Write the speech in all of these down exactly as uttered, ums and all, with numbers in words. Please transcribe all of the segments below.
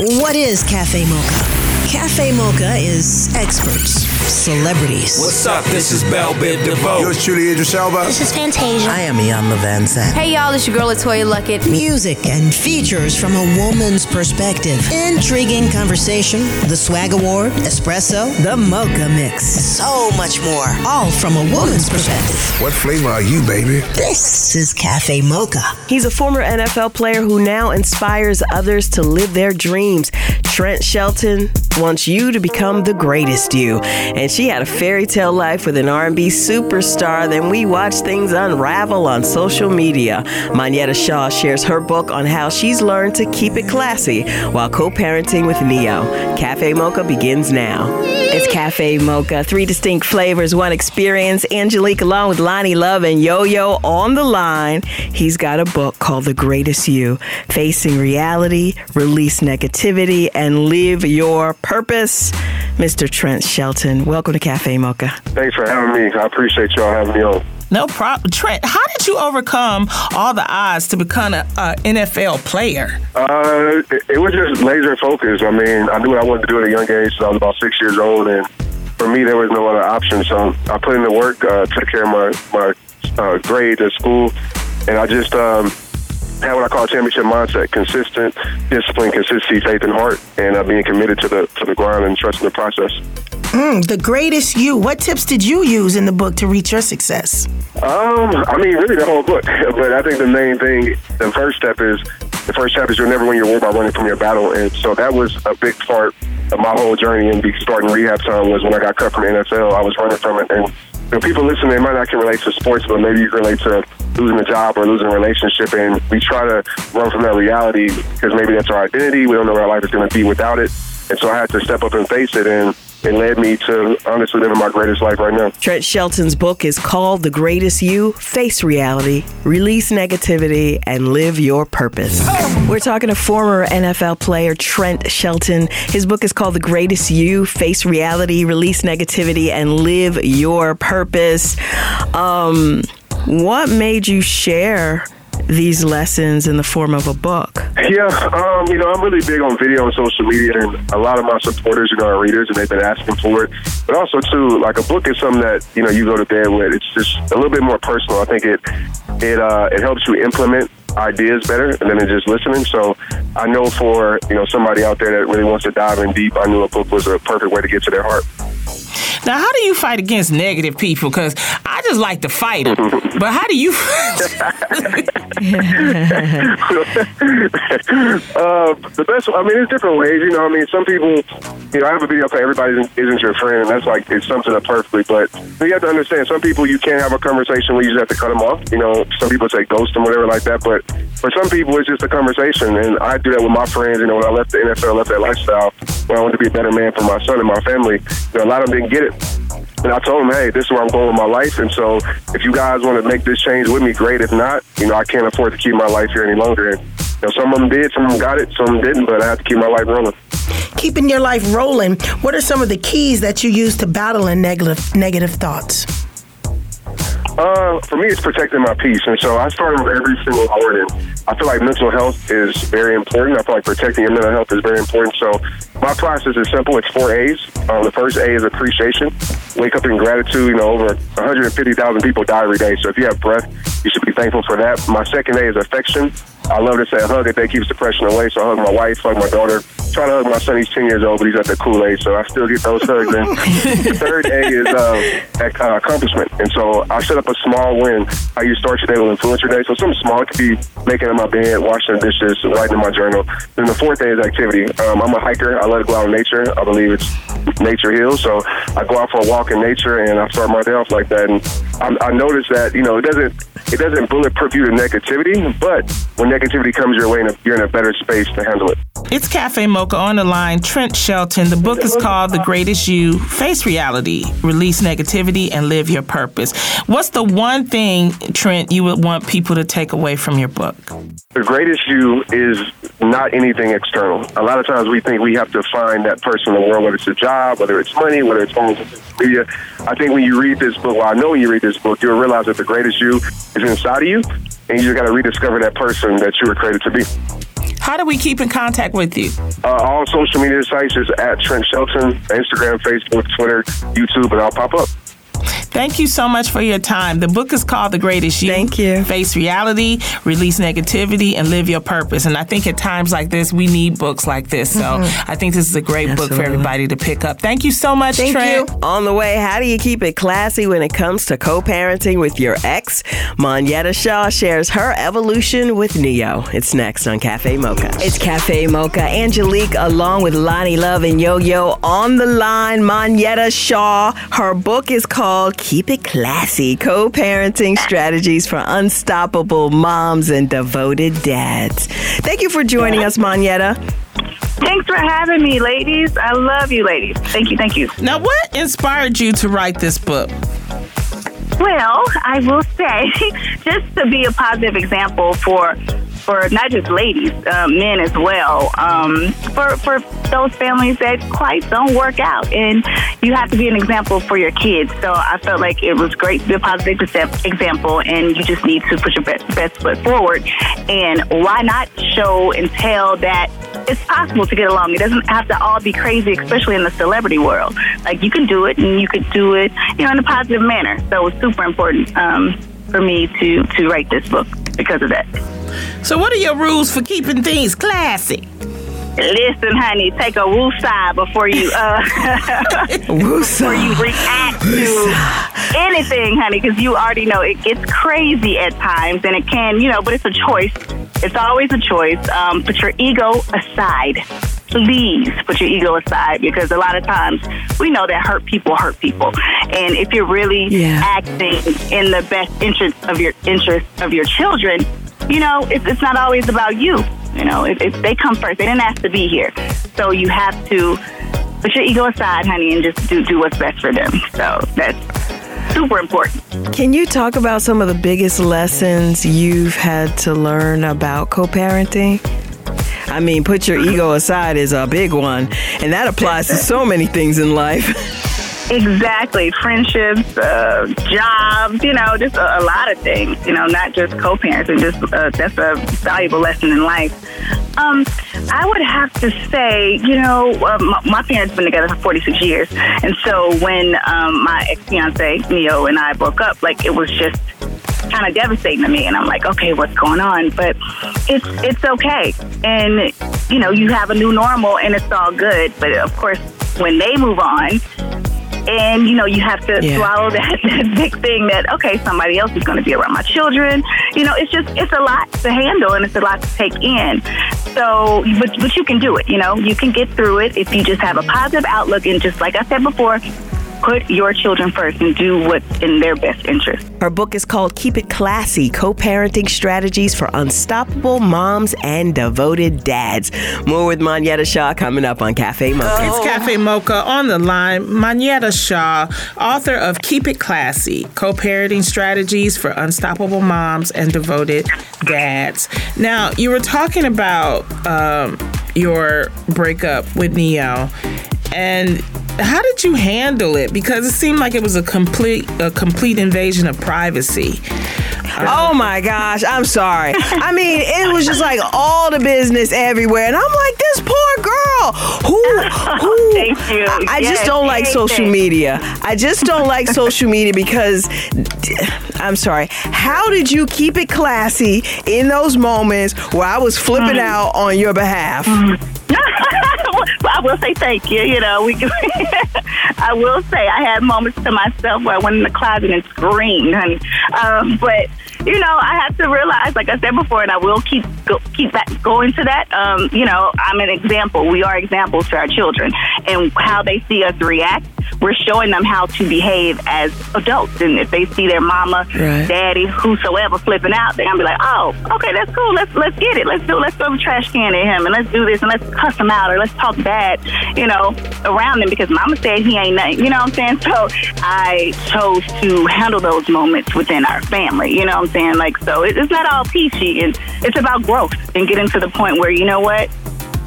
What is Cafe Mocha? Cafe Mocha is experts, celebrities. What's up? This is Bell Biv DeVoe. Yours truly, Idris Elba. This is Fantasia. I am Ian Levanson. Hey, y'all, it's your girl, Latoya Luckett. Music and features from a woman's perspective. Intriguing conversation, the swag award, espresso, the mocha mix. So much more, all from a woman's perspective. What flavor are you, baby? This is Cafe Mocha. He's a former N F L player who now inspires others to live their dreams. Trent Shelton wants you to become the greatest you. And she had a fairy tale life with an R and B superstar. Then we watch things unravel on social media. Monyetta Shaw shares her book on how she's learned to keep it classy while co-parenting with Ne-Yo. Cafe Mocha begins now. It's Cafe Mocha. Three distinct flavors, one experience. Angelique, along with Lonnie Love and Yo-Yo, on the line. He's got a book called The Greatest You: Facing Reality, Release Negativity, and Live Your Purpose. Mister Trent Shelton, welcome to Cafe Mocha. Thanks for having me. I appreciate y'all having me on. No problem. Trent, how did you overcome all the odds to become an N F L player? Uh, it, it was just laser focus. I mean, I knew what I wanted to do at a young age since I was about six years old, and for me, there was no other option. So I put in the work, uh, took care of my, my uh, grades at school, and I just um, had what I call a championship mindset: consistent, discipline, consistency, faith, and heart, and uh, being committed to the to the grind and trusting the process. Mm, the Greatest You. What tips did you use in the book to reach your success? Um, I mean, really the whole book. But I think the main thing, the first step is, the first step is you'll never win your war by running from your battle. And so that was a big part of my whole journey. And starting rehab time was when I got cut from the N F L, I was running from it. And you know, people listening, they might not can relate to sports, but maybe you can relate to losing a job or losing a relationship. And we try to run from that reality because maybe that's our identity. We don't know what our life is going to be without it. And so I had to step up and face it. And it led me to honestly living my greatest life right now. Trent Shelton's book is called The Greatest You: Face Reality, Release Negativity, and Live Your Purpose. Oh. We're talking to former N F L player Trent Shelton. His book is called The Greatest You: Face Reality, Release Negativity, and Live Your Purpose. Um, what made you share these lessons in the form of a book? Yeah, um, you know, I'm really big on video and social media, and a lot of my supporters, you know, are readers, and they've been asking for it. But also, too, like a book is something that, you know, you go to bed with. It's just a little bit more personal. I think it it uh, it helps you implement ideas better than just listening. So I know for, you know, somebody out there that really wants to dive in deep, I knew a book was a perfect way to get to their heart. Now, how do you fight against negative people? Because I just like to fight them. But how do you... uh, the best... I mean, there's different ways, you know. I mean, some people... You know, I have a video for everybody isn't your friend, and that's like, it sums it up perfectly. But you have to understand, some people you can't have a conversation where you just have to cut them off. You know, some people say ghost them, whatever like that. But for some people, it's just a conversation. And I do that with my friends. You know, when I left the N F L, left that lifestyle, when I wanted to be a better man for my son and my family, you know, a lot of them didn't get it. And I told them, hey, this is where I'm going with my life. And so if you guys want to make this change with me, great. If not, you know, I can't afford to keep my life here any longer. And, you know, some of them did, some of them got it, some of them didn't, but I have to keep my life rolling. Keeping your life rolling, what are some of the keys that you use to battle in negative negative thoughts? Uh, for me, it's protecting my peace. And so I start with every single morning. I feel like mental health is very important. I feel like protecting your mental health is very important. So my process is simple. It's four A's. Um, the first A is appreciation. Wake up in gratitude. You know, over one hundred fifty thousand people die every day. So if you have breath, you should be thankful for that. My second A is affection. I love to say a hug if they keeps depression away. So I hug my wife, hug my daughter. I try to hug my son. He's ten years old, but he's at the Kool-Aid, so I still get those hugs. And the third A is um, uh, accomplishment. And so I set up a small win. How you start your day will influence your day. So something small, it could be making up my bed, washing the dishes, writing in my journal. Then the fourth A is activity. Um, I'm a hiker. I love to go out in nature. I believe it's nature heals. So I go out for a walk in nature, and I start my day off like that. And I, I noticed that, you know, it doesn't it doesn't bulletproof you to negativity, but when negativity comes your way, you're in a better space to handle it. It's Cafe Mocha on the line. Trent Shelton. The book is called The Greatest You: Face Reality, Release Negativity, and Live Your Purpose. What's the one thing, Trent, you would want people to take away from your book? The greatest you is not anything external. A lot of times we think we have to find that person in the world, whether it's a job, whether it's money, whether it's home media. I think when you read this book, well, I know when you read this book, you'll realize that the greatest you is inside of you, and you just got to rediscover that person that you were created to be. How do we keep in contact with you? Uh, all social media sites is at Trent Shelton, Instagram, Facebook, Twitter, YouTube, and I'll pop up. Thank you so much for your time. The book is called The Greatest You. Thank you. Face reality, release negativity, and live your purpose. And I think at times like this, we need books like this. So mm-hmm. I think this is a great Absolutely. book for everybody to pick up. Thank you so much, Thank Trent. You. On the way, how do you keep it classy when it comes to co-parenting with your ex? Monyetta Shaw shares her evolution with Ne-Yo. It's next on Cafe Mocha. It's Cafe Mocha. Angelique, along with Lonnie Love and Yo-Yo, on the line. Monyetta Shaw. Her book is called Keep It Classy, Co-Parenting Strategies for Unstoppable Moms and Devoted Dads. Thank you for joining us, Monyetta. Thanks for having me, ladies. I love you, ladies. Thank you, thank you. Now, what inspired you to write this book? Well, I will say, just to be a positive example for for not just ladies, uh, men as well, um, for, for those families that quite don't work out. And you have to be an example for your kids. So I felt like it was great to be a positive example, and you just need to put your best, best foot forward. And why not show and tell that it's possible to get along? It doesn't have to all be crazy, especially in the celebrity world. Like, you can do it, and you could do it, you know, in a positive manner. So it's super important um, for me to, to write this book because of that. So what are your rules for keeping things classy? Listen, honey, take a woosah before you uh, before you react to anything, honey, because you already know it gets crazy at times, and it can, you know, but it's a choice. It's always a choice. Um, put your ego aside. Please put your ego aside, because a lot of times we know that hurt people hurt people. And if you're really yeah. acting in the best interest of your interest of your children, you know, it's, it's not always about you. You know, if, if they come first, they didn't ask to be here. So you have to put your ego aside, honey, and just do, do what's best for them. So that's super important. Can you talk about some of the biggest lessons you've had to learn about co-parenting? I mean, put your ego aside is a big one, and that applies to so many things in life. Exactly. Friendships, uh, jobs, you know, just a, a lot of things, you know, not just co-parenting. Just uh, that's a valuable lesson in life. Um, I would have to say, you know, uh, my, my parents have been together for forty-six years. And so when um, my ex-fiance, Ne-Yo, and I broke up, like, it was just kind of devastating to me. And I'm like, okay, what's going on? But it's it's okay. And, you know, you have a new normal, and it's all good. But, of course, when they move on, and, you know, you have to yeah. swallow that, that big thing that, okay, somebody else is going to be around my children. You know, it's just, it's a lot to handle, and it's a lot to take in. So, but, but you can do it, you know. You can get through it if you just have a positive outlook, and just like I said before, put your children first and do what's in their best interest. Her book is called Keep It Classy, Co-Parenting Strategies for Unstoppable Moms and Devoted Dads. More with Monyetta Shaw coming up on Cafe Mocha. Oh. It's Cafe Mocha on the line. Monyetta Shaw, author of Keep It Classy, Co-Parenting Strategies for Unstoppable Moms and Devoted Dads. Now, you were talking about um, your breakup with Ne-Yo, and how did you handle it? Because it seemed like it was a complete a complete invasion of privacy. Uh, oh my gosh, I'm sorry. I mean, it was just like all the business everywhere. And I'm like, this poor girl. Who? who? Thank you. I, I yes, just don't like social it. media. I just don't like social media because, I'm sorry, how did you keep it classy in those moments where I was flipping mm. out on your behalf? Mm. I will say thank you. You know, we. I will say I had moments to myself where I went in the closet and screamed, honey. Um, but you know, I have to realize, like I said before, and I will keep go, keep that, going to that. Um, you know, I'm an example. We are examples to our children, and how they see us react, we're showing them how to behave as adults. And if they see their mama, right. daddy, whosoever flipping out, they're gonna be like, "Oh, okay, that's cool. Let's let's get it. Let's do let's throw the trash can at him, and let's do this, and let's cuss him out, or let's talk bad, you know, around him because mama said he ain't nothing." You know what I'm saying? So I chose to handle those moments within our family. You know what I'm saying? Like, so it's not all peachy, and it's about growth and getting to the point where, you know what,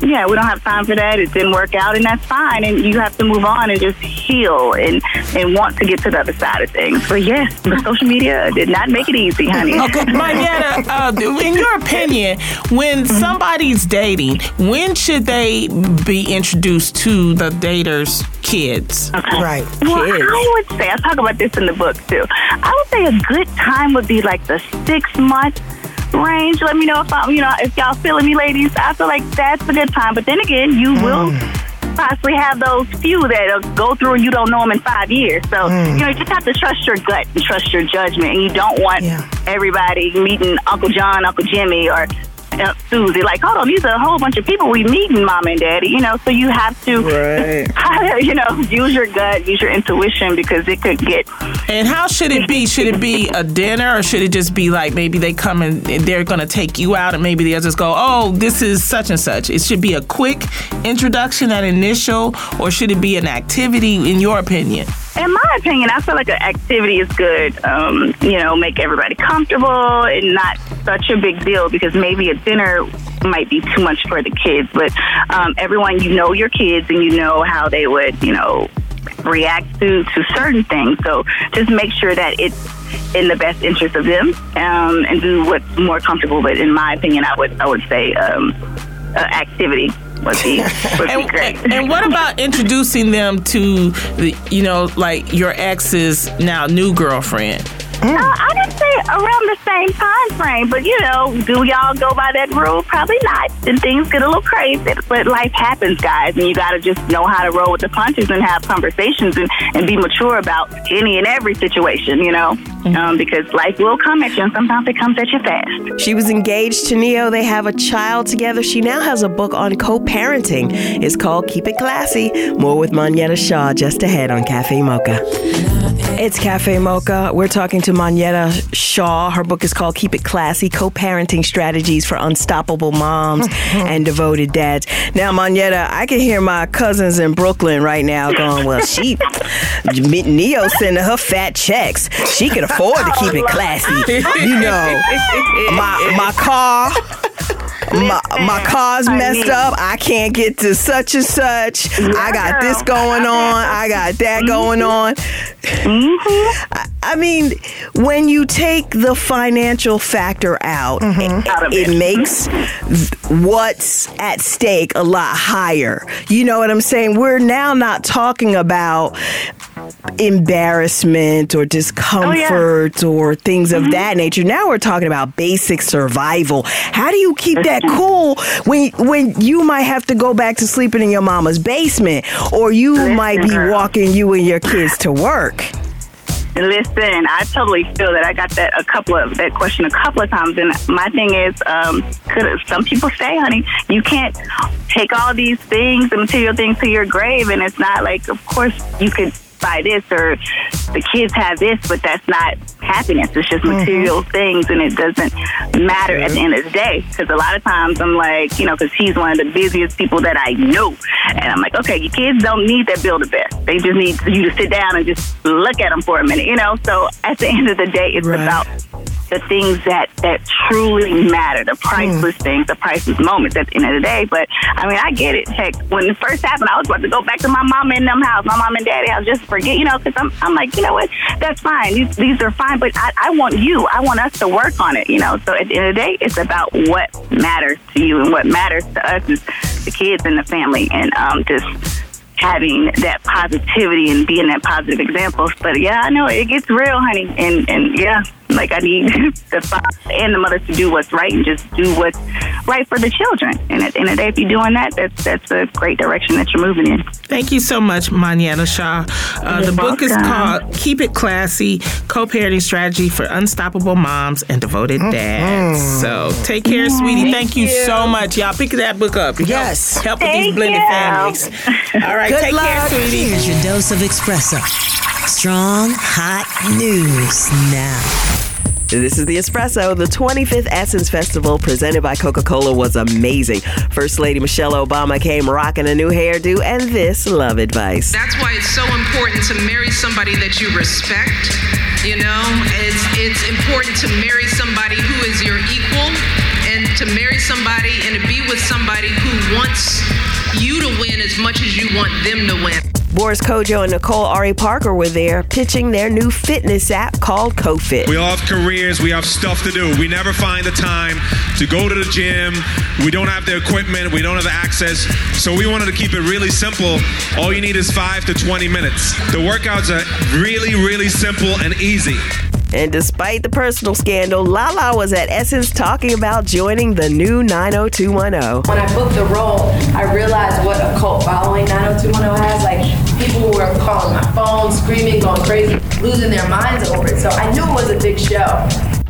yeah, we don't have time for that. It didn't work out, and that's fine. And you have to move on and just heal and, and want to get to the other side of things. But yes, the social media did not make it easy, honey. Okay, Monyetta, uh, in your opinion, when mm-hmm. somebody's dating, when should they be introduced to the dater's kids? Okay. Right. Well, kids. I would say, I talk about this in the book too. I would say a good time would be like the six month range. Let me know if I'm, you know, if y'all feeling me, ladies. I feel like that's a good time. But then again, you mm. will possibly have those few that go through and you don't know them in five years. So mm. you know, you just have to trust your gut and trust your judgment. And you don't want yeah. everybody meeting Uncle John, Uncle Jimmy, or Uh, Susie, like, hold on, these are a whole bunch of people we meeting, Mom and Daddy, you know, so you have to, right. you know, use your gut, use your intuition, because it could get. And how should it be? Should it be a dinner, or should it just be like maybe they come and they're going to take you out, and maybe they'll just go, oh, this is such and such? It should be a quick introduction, an initial, or should it be an activity, in your opinion? In my opinion, I feel like an activity is good. Um, you know, make everybody comfortable and not such a big deal, because maybe a dinner might be too much for the kids. But um, everyone, you know your kids and you know how they would, you know, react to, to certain things. So just make sure that it's in the best interest of them, um, and do what's more comfortable. But in my opinion, I would I would say um, uh, activity. Would be, would and, be great. And, and what about introducing them to the, you know, like your ex's now new girlfriend? Mm. Uh, I didn't say around the same time frame, but you know, do y'all go by that rule? Probably not. And things get a little crazy, but life happens, guys, and you got to just know how to roll with the punches and have conversations and, and be mature about any and every situation, you know, mm. um, because life will come at you, and sometimes it comes at you fast. She was engaged to Ne-Yo. They have a child together. She now has a book on co-parenting. It's called Keep It Classy. More with Monyetta Shaw just ahead on Cafe Mocha. It's Cafe Mocha. We're talking to Monyetta Shaw. Her book is called Keep It Classy, Co-Parenting Strategies for Unstoppable Moms and Devoted Dads. Now, Monyetta, I can hear my cousins in Brooklyn right now going, well, she, Ne-Yo sending her fat checks. She can afford to keep it classy. You know, my, my car... My, my car's messed up. I can't get to such and such. Yeah, I got this going on. I got that going on. Mm-hmm. I, I mean, when you take the financial factor out, mm-hmm. it, it makes what's at stake a lot higher. You know what I'm saying? We're now not talking about embarrassment or discomfort oh, yeah. or things mm-hmm. of that nature. Now we're talking about basic survival. How do you keep that cool when when you might have to go back to sleeping in your mama's basement, or you Listen, might be girl. walking you and your kids to work? Listen, I totally feel that. I got that a couple of that question a couple of times, and my thing is, um, could some people say, honey, you can't take all these things, the material things, to your grave, and it's not like, of course, you could buy this, or the kids have this, but that's not happiness. It's just mm-hmm. material things, and it doesn't matter mm-hmm. at the end of the day. Because a lot of times I'm like, you know, because he's one of the busiest people that I know, and I'm like, okay, your kids don't need that Build-A-Bear. They just need you to sit down and just look at them for a minute, you know. So at the end of the day, it's right. about the things that, that truly matter, the priceless mm. things, the priceless moments at the end of the day. But, I mean, I get it. Heck, when it first happened, I was about to go back to my mama and them house, my mom and daddy house, just forget, you know, because I'm, I'm like, you know what, that's fine. These, these are fine, but I, I want you. I want us to work on it, you know. So at the end of the day, it's about what matters to you, and what matters to us is the kids and the family, and um, just having that positivity and being that positive example. But yeah, I know it gets real, honey. And, and yeah, like I need the father and the mother to do what's right and just do what's right for the children. And at the end of the day, if you're doing that, that's that's a great direction that you're moving in. Thank you so much, Monyetta Shaw. Uh, the book welcome. is called Keep It Classy, Co-Parenting Strategy for Unstoppable Moms and Devoted Dads. Mm-hmm. So take care, yeah, sweetie. Thank, thank you. you so much. Y'all pick that book up. Yes. Help, help with these blended you. families. All right. Good Take luck. care, sweetie. Here's your dose of espresso. Strong, hot news now. This is The Espresso. The twenty-fifth Essence Festival presented by Coca-Cola was amazing. First Lady Michelle Obama came rocking a new hairdo and this love advice. That's why it's so important to marry somebody that you respect. You know, it's, it's important to marry somebody who is your equal, and to marry somebody and to be with somebody who wants you to win as much as you want them to win. Boris Kojo and Nicole Ari Parker were there pitching their new fitness app called CoFit. We all have careers. We have stuff to do. We never find the time to go to the gym. We don't have the equipment. We don't have the access. So we wanted to keep it really simple. All you need is five to twenty minutes. The workouts are really, really simple and easy. And despite the personal scandal, Lala was at Essence talking about joining the new nine oh two one oh. When I booked the role, I realized what a cult following nine oh two one oh has. Like, people were calling my phone, screaming, going crazy, losing their minds over it. So I knew it was a big show.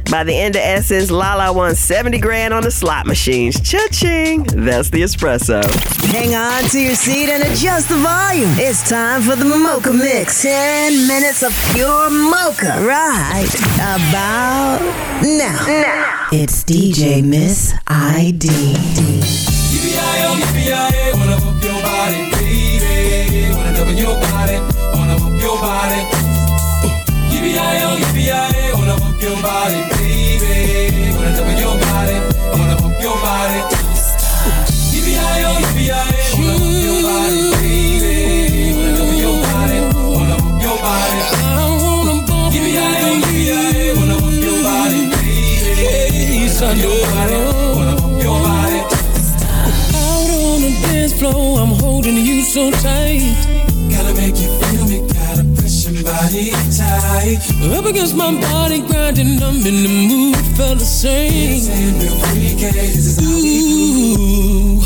By the end of Essence, Lala won seventy grand on the slot machines. Cha-ching! That's the espresso. Hang on to your seat and adjust the volume. It's time for the Mocha Mix. Ten minutes of pure mocha. Right about now. Now. It's D J Miss I D. U B I O, U B I A, wanna hook your body, baby. Wanna love your body, wanna hook your body. U B I O, U B I A, wanna hook your body, baby. I'm holding you so tight. Gotta make you feel me, gotta press your body tight. Up against my body, grinding, I'm in the mood, felt the same. Ooh,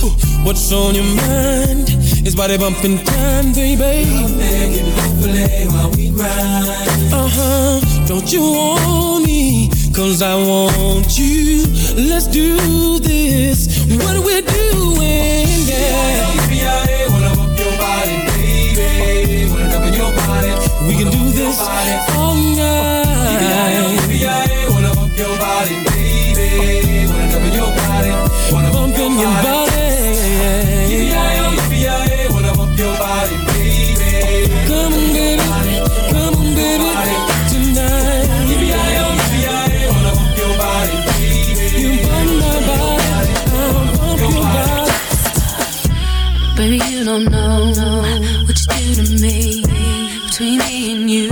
what's on your mind? It's body bumping time, baby. I'm begging, hopefully, while we grind. Uh-huh, don't you want me? Cause I want you. Let's do this. What we're doing, yeah. U B I A, wanna hook your body, baby. Wanna love in your body. We can do this all night. U B I A, wanna hook your body, baby. Wanna love in your body. Wanna bump in your body. U B I A, wanna hook your body, baby. Come on, baby. Come on, baby. Tonight. Baby, you don't know what you do to me. Between me and you,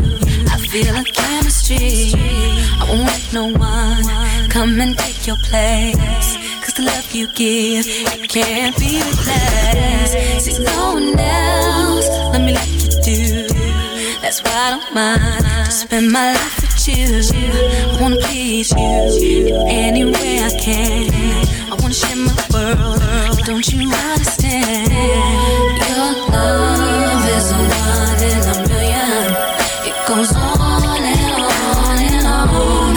I feel a chemistry. I won't let no one come and take your place. Cause the love you give, it can't be replaced. See, no one else, let me let you do. That's why I don't mind, I spend my life with you. I wanna please you in any way I can. I wanna share my world, but don't you understand? Your love is a one in a million. It goes on and on and on.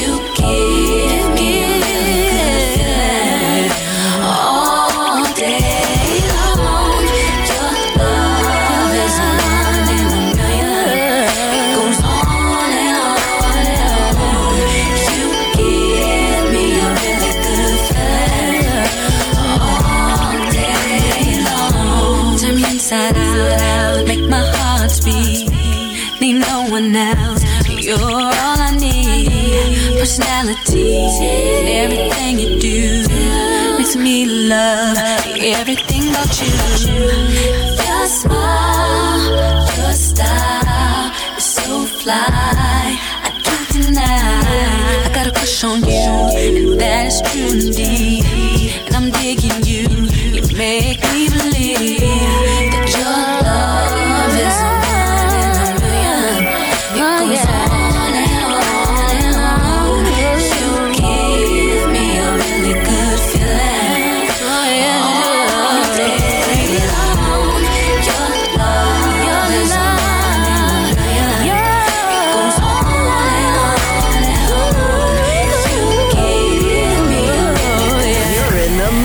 You give me good feeling all day long. Your love is a one in a million. It goes on and on and on. You give me a really good feeling inside out, make my heart beat. Need no one else, you're all I need. Personality, everything you do makes me love everything about you. Your smile, your style is so fly, I can't deny. I got a crush on you, and that is true indeed. And I'm digging you, you make me believe.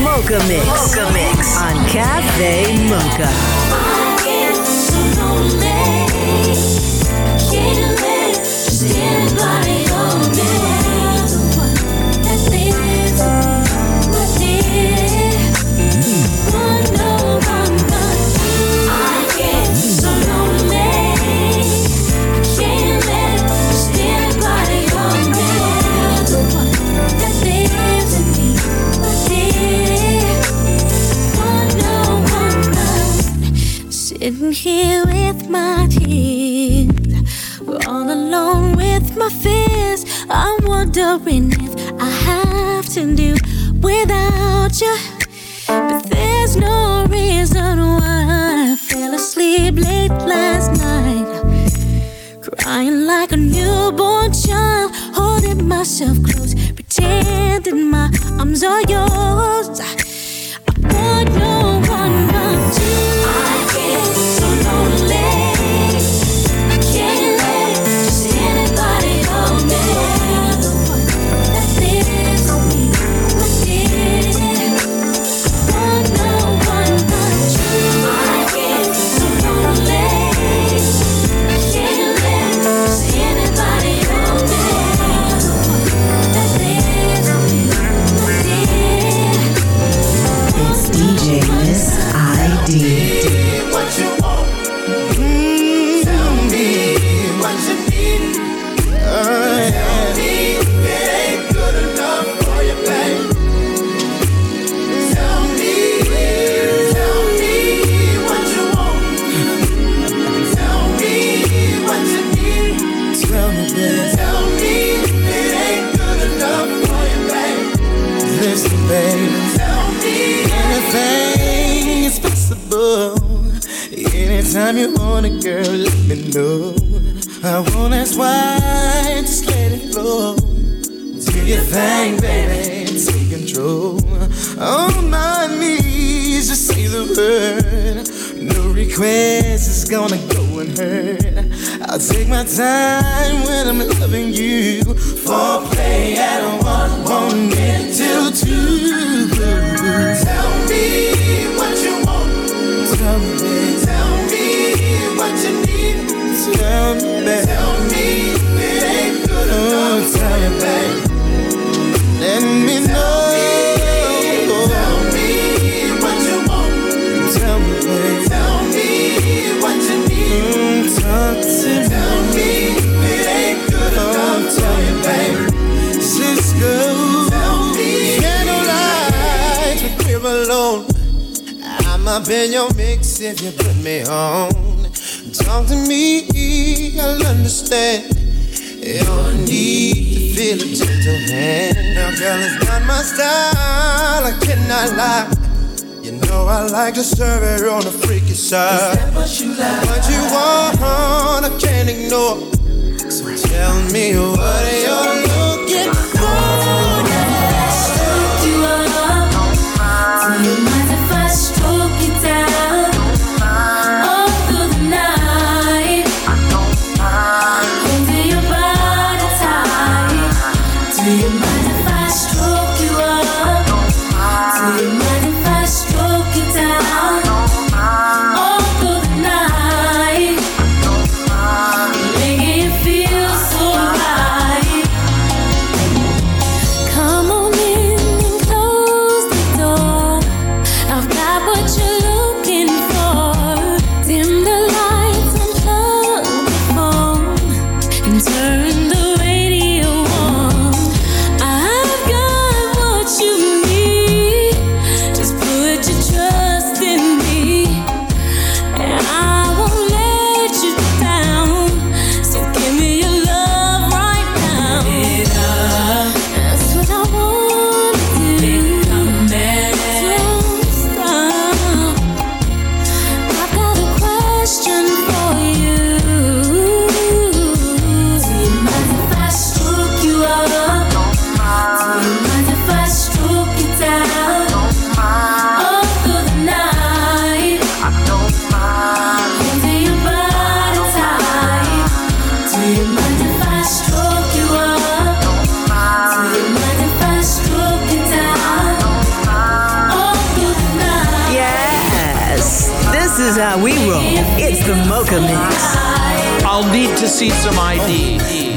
Mocha Mix, Mocha Mix on Cafe Mocha. I get so lonely. Can't let anybody on me. The one that lives within. Oh no, I'm not. I get so lonely. Can't let anybody on me. The one that lives in me. Sitting here with my tears, we're all alone with my fears. I'm wondering if I have to do without you, but there's no reason why I fell asleep late last night, crying like a newborn child, holding myself close, pretending my arms are yours. I want no one but you. Anytime you want it, girl, let me know. I won't ask why, just let it flow. Do your thing, baby, take control. On my knees, just say the word. No request is gonna go unheard. I'll take my time when I'm loving you. Foreplay at one, one minute till two. Tell me what you want. Tell me. What you need, tell me, babe. Tell me it ain't good enough. Oh, tell you, babe. Let me tell know. Me, tell me what you want. Tell me, babe. Tell me what you need. Mm, talk to tell me. Me it ain't good enough. Oh, tell you, babe. Just go. Tell me. Candlelight, we crib alone. I'm up in your mix if you put me on. Talk to me, I'll understand your need to feel a gentle hand. Now girl, it's not my style, I cannot lie. You know I like to serve it on the freaky side. Is that what you like? What you want, I can't ignore. So tell me what you're looking for. I stroke you up. Do you mind if I stroke you down?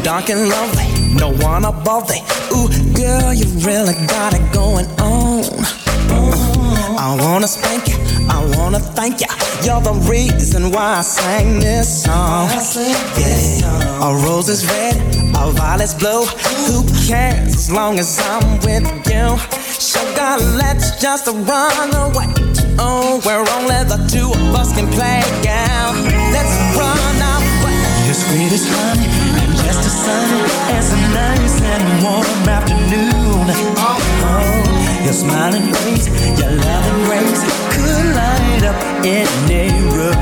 Dark and lovely, no one above it. Ooh, girl, you really got it going on. Oh, I wanna spank you, I wanna thank you. You're the reason why I sang this song. Yeah. Our rose is red, our violet's blue. Who cares as long as I'm with you? Sugar, let's just run away. own. We're only the two of us can play out. Let's run out. You're sweet as honey, and just as sunny as a nice and warm afternoon. Oh, oh. Your smiling face, your loving grace could light up any room.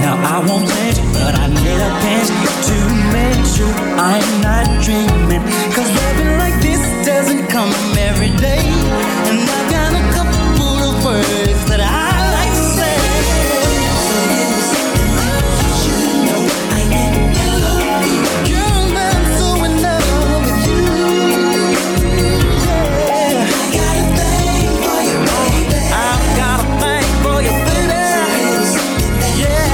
Now I won't change, but I need a pinch to make sure I'm not dreaming. 'Cause loving like this doesn't come every day. And I've got a couple of words that I like to say. Girl, I'm so in love with you. Yeah. I got a thing for you, baby. I've got a thing for you, baby. Yeah.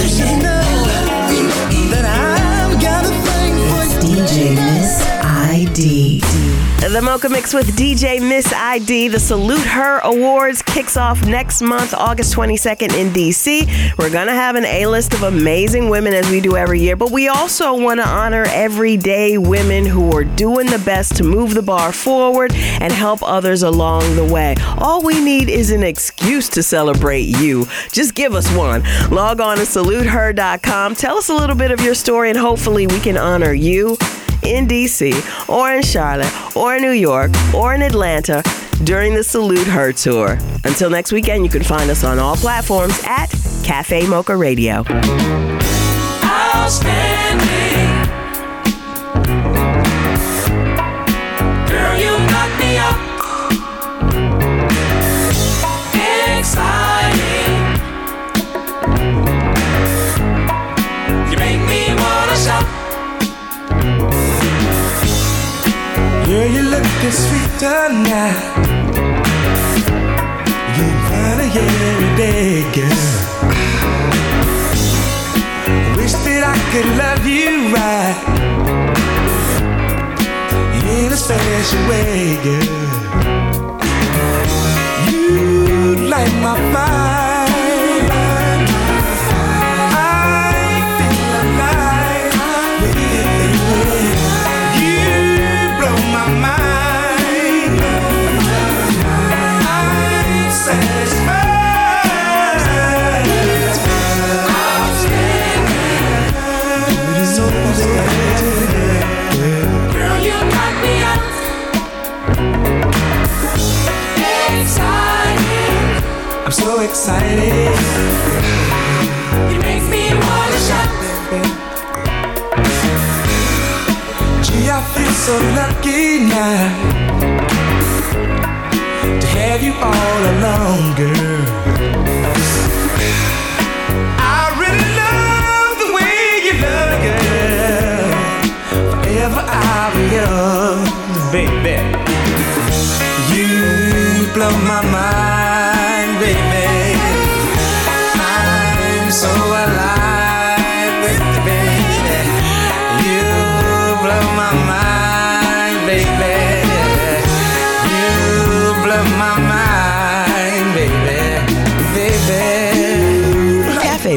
You should know that I've got a thing for you. D J Miss I D. The Mocha Mix with D J Miss I D. The Salute Her Awards kicks off next month, August twenty-second in D C. We're going to have an A-list of amazing women as we do every year, but we also want to honor everyday women who are doing the best to move the bar forward and help others along the way. All we need is an excuse to celebrate you. Just give us one. Log on to salute her dot com. Tell us a little bit of your story, and hopefully we can honor you in D C, or in Charlotte, or in New York, or in Atlanta during the Salute Her Tour. Until next weekend, you can find us on all platforms at Cafe Mocha Radio. Outstanding. Girl, you knock me up. Exciting. You make me wanna shout. Girl, you lookin' sweet tonight. You find her every day, girl. Wish that I could love you right in a special way, girl. You light my fire. I feel alive with you. I'm so excited. You make me wanna shout. Gee, I feel so lucky now to have you all along, girl. I really love the way you love, girl. Forever I'll be yours, baby. You blow my mind. So alive with you, baby. You blow my mind, baby. You blow my mind, baby, baby. Cafe